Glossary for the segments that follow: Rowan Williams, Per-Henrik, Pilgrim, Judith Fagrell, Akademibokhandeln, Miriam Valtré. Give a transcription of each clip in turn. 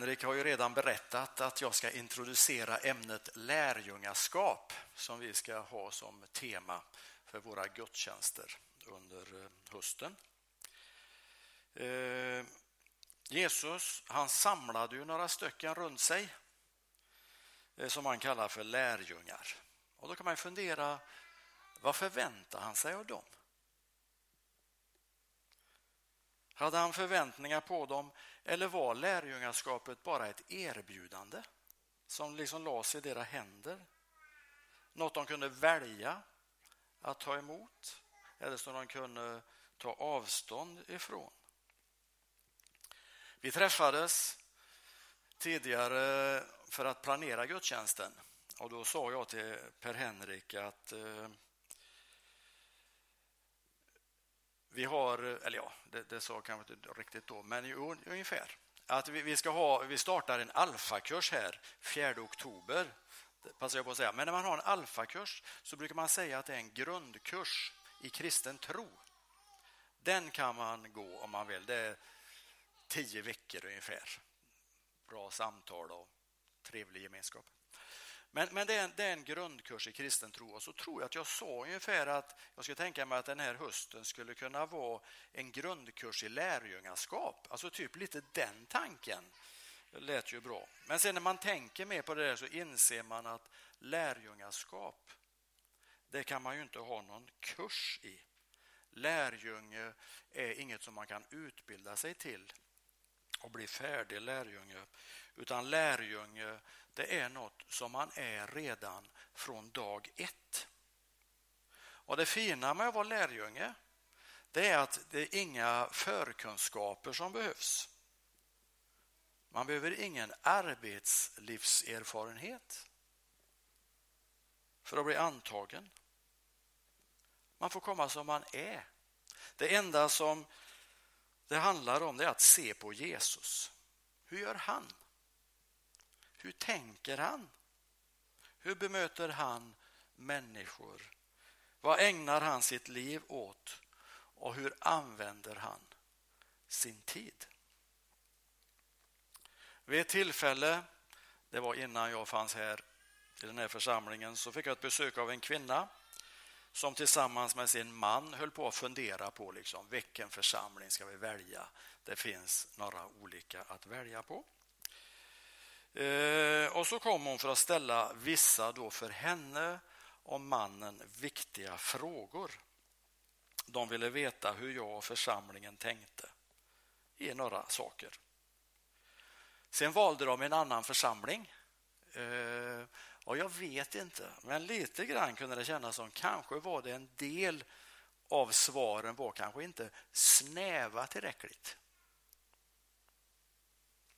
Per-Henrik har ju redan berättat att jag ska introducera ämnet lärjungaskap som vi ska ha som tema för våra gudstjänster under hösten. Jesus, han samlade ju några stycken runt sig som han kallar för lärjungar. Och då kan man fundera, vad förväntar han sig av dem? Hade han förväntningar på dem eller var lärjungaskapet bara ett erbjudande som liksom lades i deras händer? Något de kunde välja att ta emot eller som de kunde ta avstånd ifrån? Vi träffades tidigare för att planera gudstjänsten och då sa jag till Per-Henrik att det sa kanske inte riktigt då, men ungefär. Att vi startar en alfakurs här 4 oktober, passar jag på att säga. Men när man har en alfakurs så brukar man säga att det är en grundkurs i kristen tro. Den kan man gå om man vill. Det är 10 veckor ungefär. Bra samtal och trevlig gemenskap. Men det är en grundkurs i kristen tro, och så tror jag att jag sa ungefär att jag skulle tänka mig att den här hösten skulle kunna vara en grundkurs i lärjungaskap. Alltså typ lite den tanken. Det lät ju bra. Men sen när man tänker mer på det där så inser man att lärjungaskap, det kan man ju inte ha någon kurs i. Lärjunge är inget som man kan utbilda sig till och bli färdig lärjunge, utan lärjunge, det är något som man är redan från dag 1. Och det fina med att vara lärjunge, det är att det är inga förkunskaper som behövs. Man behöver ingen arbetslivserfarenhet för att bli antagen. Man får komma som man är. Det enda som det handlar om, det är att se på Jesus. Hur gör han? Hur tänker han? Hur bemöter han människor? Vad ägnar han sitt liv åt? Och hur använder han sin tid? Vid ett tillfälle, det var innan jag fanns här i den här församlingen, så fick jag ett besök av en kvinna som tillsammans med sin man höll på att fundera på vilken församling ska vi välja. Det finns några olika att välja på. Och så kom hon för att ställa vissa då för henne och mannen viktiga frågor. De ville veta hur jag och församlingen tänkte i några saker. Sen valde de en annan församling. Och jag vet inte, men lite grann kunde det kännas som kanske var det en del av svaren var kanske inte snäva tillräckligt.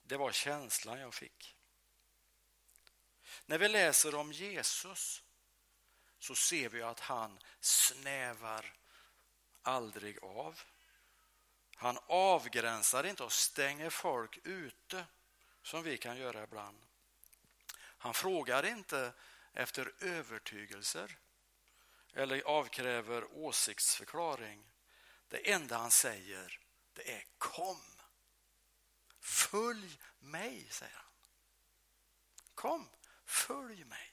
Det var känslan jag fick. När vi läser om Jesus så ser vi att han snävar aldrig av. Han avgränsar inte och stänger folk ute som vi kan göra ibland. Han frågar inte efter övertygelser eller avkräver åsiktsförklaring. Det enda han säger, det är kom. Följ mig, säger han. Kom, följ mig.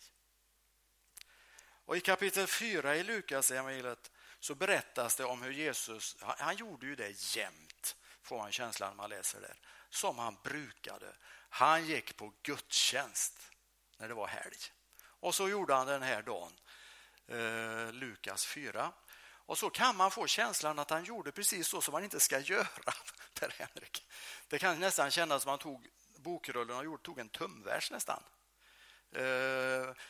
Och i kapitel 4 i Lukas evangeliet så berättas det om hur Jesus, han gjorde ju det jämt, får man känslan när man läser det, som han brukade. Han gick på gudstjänst när det var helg. Och så gjorde han den här dagen, Lukas 4. Och så kan man få känslan att han gjorde precis så som man inte ska göra, Per-Henrik. Det kan nästan kännas som att han tog bokrullen och tog en tumvers nästan.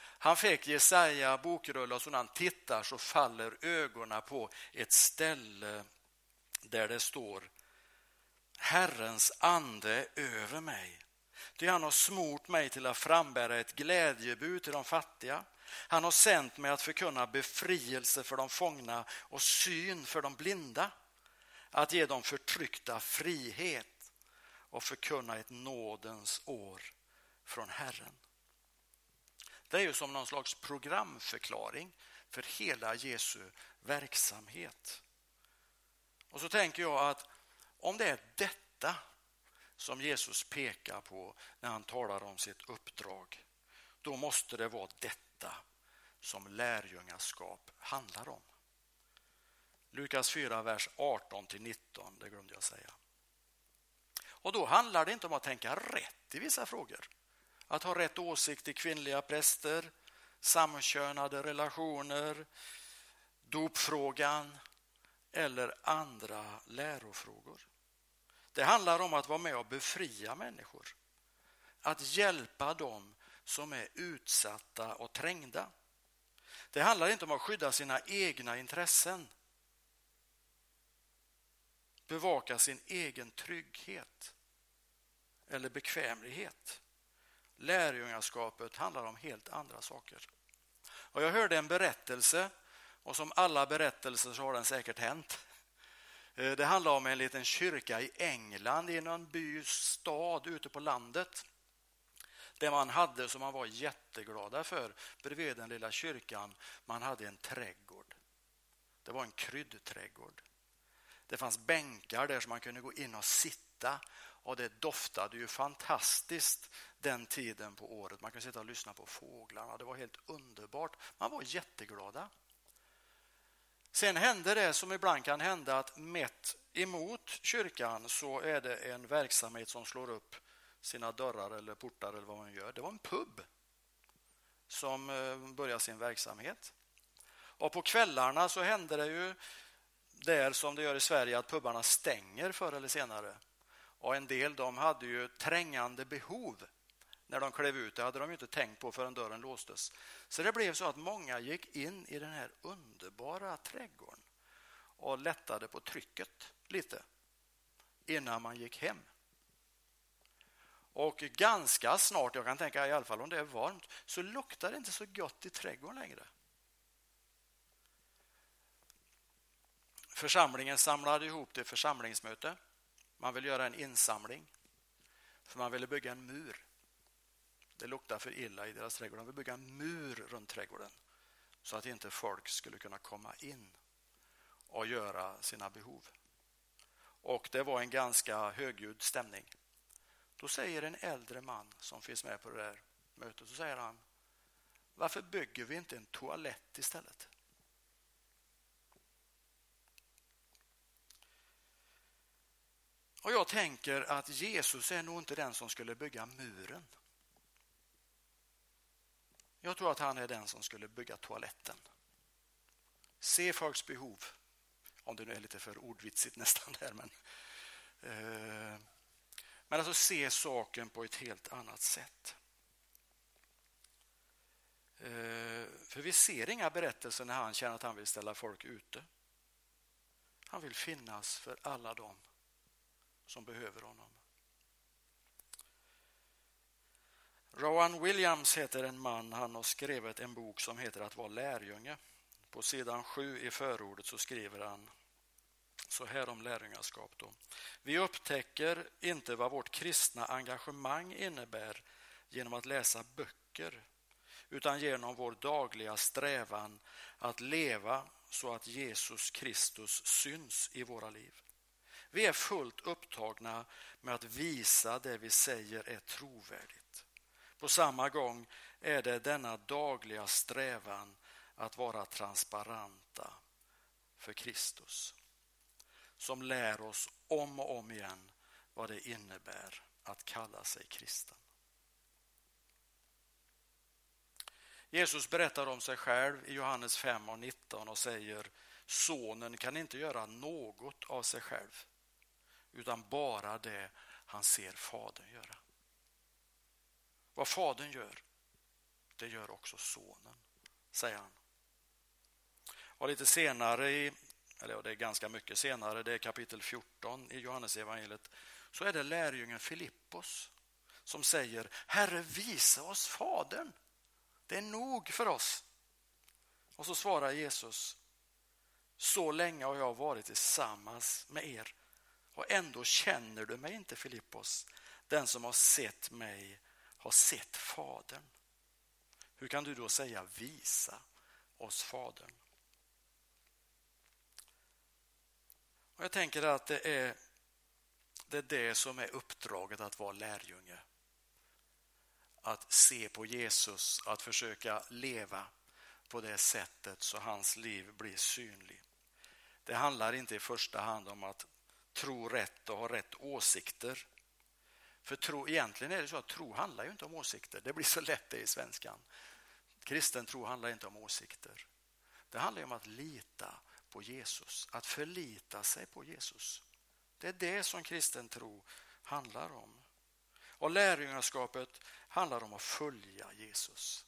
Han fick Jesaja bokrulla och så när han tittar så faller ögonen på ett ställe där det står Herrens ande över mig. Ty han har smort mig till att frambära ett glädjebud till de fattiga. Han har sänt mig att förkunna befrielse för de fångna och syn för de blinda. Att ge dem förtryckta frihet och förkunna ett nådens år från Herren. Det är ju som någon slags programförklaring för hela Jesu verksamhet. Och så tänker jag att om det är detta som Jesus pekar på när han talar om sitt uppdrag, då måste det vara detta som lärjungaskap handlar om. Lukas 4, vers 18-19, det glömde jag säga. Och då handlar det inte om att tänka rätt i vissa frågor. Att ha rätt åsikt till kvinnliga präster, samkönade relationer, dopfrågan eller andra lärofrågor. Det handlar om att vara med och befria människor. Att hjälpa dem som är utsatta och trängda. Det handlar inte om att skydda sina egna intressen. Bevaka sin egen trygghet eller bekvämlighet. Lärjungaskapet handlar om helt andra saker. Och jag hörde en berättelse, och som alla berättelser så har den säkert hänt. Det handlar om en liten kyrka i England i någon by, stad ute på landet. Det man hade som man var jätteglada för bredvid den lilla kyrkan, man hade en trädgård. Det var en kryddträdgård. Det fanns bänkar där som man kunde gå in och sitta, och det doftade ju fantastiskt den tiden på året. Man kunde sitta och lyssna på fåglarna. Det var helt underbart. Man var jätteglada. Sen hände det som ibland kan hända, att mitt emot kyrkan så är det en verksamhet som slår upp sina dörrar eller portar eller vad man gör. Det var en pub som började sin verksamhet. Och på kvällarna så hände det ju där som det gör i Sverige, att pubbarna stänger förr eller senare. Och en del, de hade ju trängande behov när de klev ut. Det hade de ju inte tänkt på förrän dörren låstes. Så det blev så att många gick in i den här underbara trädgården och lättade på trycket lite innan man gick hem. Och ganska snart, jag kan tänka i alla fall om det är varmt, så luktar det inte så gott i trädgården längre. Församlingen samlade ihop till församlingsmöte. Man ville göra en insamling, för man ville bygga en mur. Det luktade för illa i deras trädgård. De ville bygga en mur runt trädgården så att inte folk skulle kunna komma in och göra sina behov. Och det var en ganska högljudd stämning. Då säger en äldre man som finns med på det där mötet, så säger han: varför bygger vi inte en toalett istället? Och jag tänker att Jesus är nog inte den som skulle bygga muren. Jag tror att han är den som skulle bygga toaletten. Se folks behov. Om det nu är lite för ordvitsigt nästan där. Men alltså se saken på ett helt annat sätt. För vi ser inga berättelser när han känner att han vill ställa folk ute. Han vill finnas för alla dem som behöver honom. Rowan Williams heter en man. Han har skrivit en bok som heter Att vara lärjunge. På sidan 7 i förordet så skriver han så här om lärjungaskap då: vi upptäcker inte vad vårt kristna engagemang innebär genom att läsa böcker, utan genom vår dagliga strävan att leva så att Jesus Kristus syns i våra liv. Vi är fullt upptagna med att visa det vi säger är trovärdigt. På samma gång är det denna dagliga strävan att vara transparenta för Kristus som lär oss om och om igen vad det innebär att kalla sig kristen. Jesus berättar om sig själv i Johannes 5:19 och säger: sonen kan inte göra något av sig själv, utan bara det han ser fadern göra. Vad fadern gör, det gör också sonen, säger han. Och lite senare, eller det är ganska mycket senare, det är kapitel 14 i Johannes evangeliet, så är det lärjungen Filippos som säger: Herre, visa oss fadern, det är nog för oss. Och så svarar Jesus: så länge har jag varit tillsammans med er, och ändå känner du mig inte, Filippos. Den som har sett mig har sett fadern. Hur kan du då säga visa oss fadern? Och jag tänker att det är Det är det som är uppdraget att vara lärjunge. Att se på Jesus, att försöka leva på det sättet så hans liv blir synlig. Det handlar inte i första hand om att tro rätt och ha rätt åsikter. För tro, egentligen är det så att tro handlar ju inte om åsikter. Det blir så lätt det i svenskan. Kristen tro handlar inte om åsikter. Det handlar om att lita på Jesus, att förlita sig på Jesus. Det är det som kristen tro handlar om. Och lärjungaskapet handlar om att följa Jesus.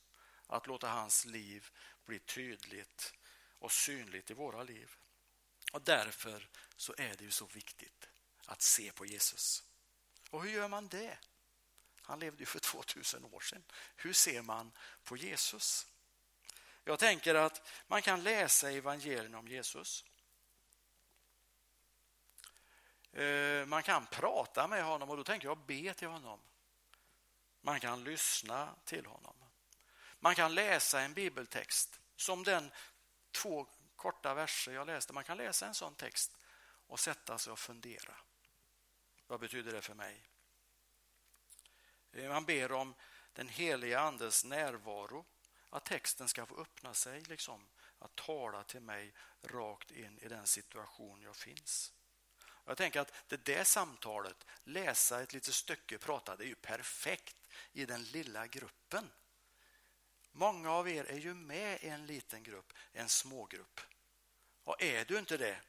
Att låta hans liv bli tydligt och synligt i våra liv. Och därför så är det ju så viktigt att se på Jesus. Och hur gör man det? Han levde ju för 2000 år sedan. Hur ser man på Jesus? Jag tänker att man kan läsa evangelien om Jesus. Man kan prata med honom och då tänker jag be till honom. Man kan lyssna till honom. Man kan läsa en bibeltext som den 2 korta verser jag läste. Man kan läsa en sån text och sätta sig och fundera. Vad betyder det för mig? Man ber om den heliga andes närvaro. Att texten ska få öppna sig, liksom, att tala till mig rakt in i den situation jag finns. Jag tänker att det där samtalet, läsa ett litet stycke, prata, det är ju perfekt i den lilla gruppen. Många av er är ju med i en liten grupp, en smågrupp. Och är du inte det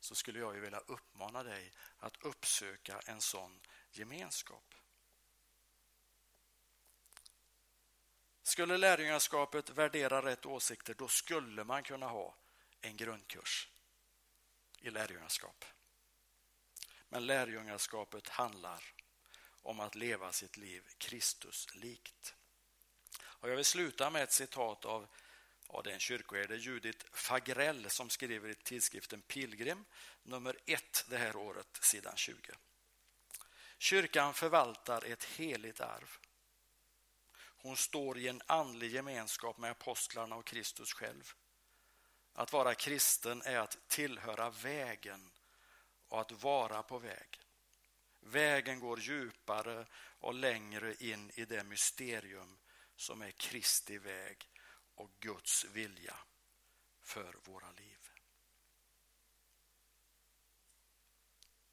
så skulle jag ju vilja uppmana dig att uppsöka en sån gemenskap. Skulle lärjungaskapet värdera rätt åsikter, då skulle man kunna ha en grundkurs i lärjungaskap. Men lärjungaskapet handlar om att leva sitt liv Kristus likt. Och jag vill sluta med ett citat av den kyrkoherde Judith Fagrell som skriver i tidskriften Pilgrim nummer 1 det här året, sidan 20. Kyrkan förvaltar ett heligt arv. Hon står i en andlig gemenskap med apostlarna och Kristus själv. Att vara kristen är att tillhöra vägen och att vara på väg. Vägen går djupare och längre in i det mysterium som är Kristi väg och Guds vilja för våra liv.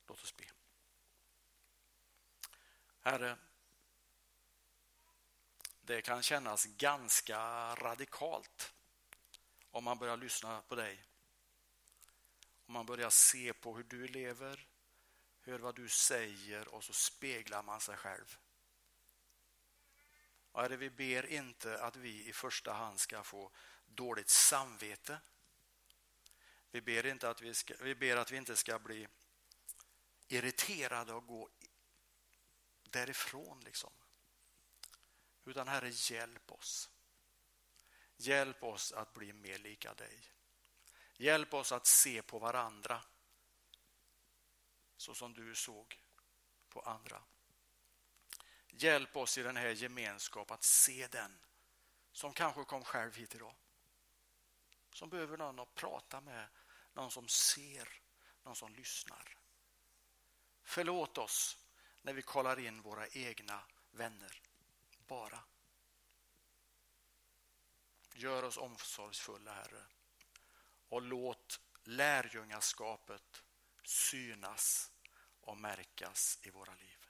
Låt oss be. Herre, det kan kännas ganska radikalt om man börjar lyssna på dig. Om man börjar se på hur du lever, hör vad du säger och så speglar man sig själv. Och vi ber inte att vi i första hand ska få dåligt samvete. Vi ber att vi inte ska bli irriterade och gå därifrån liksom. Utan Herre, hjälp oss. Hjälp oss att bli mer lika dig. Hjälp oss att se på varandra så som du såg på andra. Hjälp oss i den här gemenskapen att se den som kanske kom själv hit idag. Som behöver någon att prata med, någon som ser, någon som lyssnar. Förlåt oss när vi kollar in våra egna vänner. Bara. Gör oss omsorgsfulla, Herre. Och låt lärjungaskapet synas och märkas i våra liv.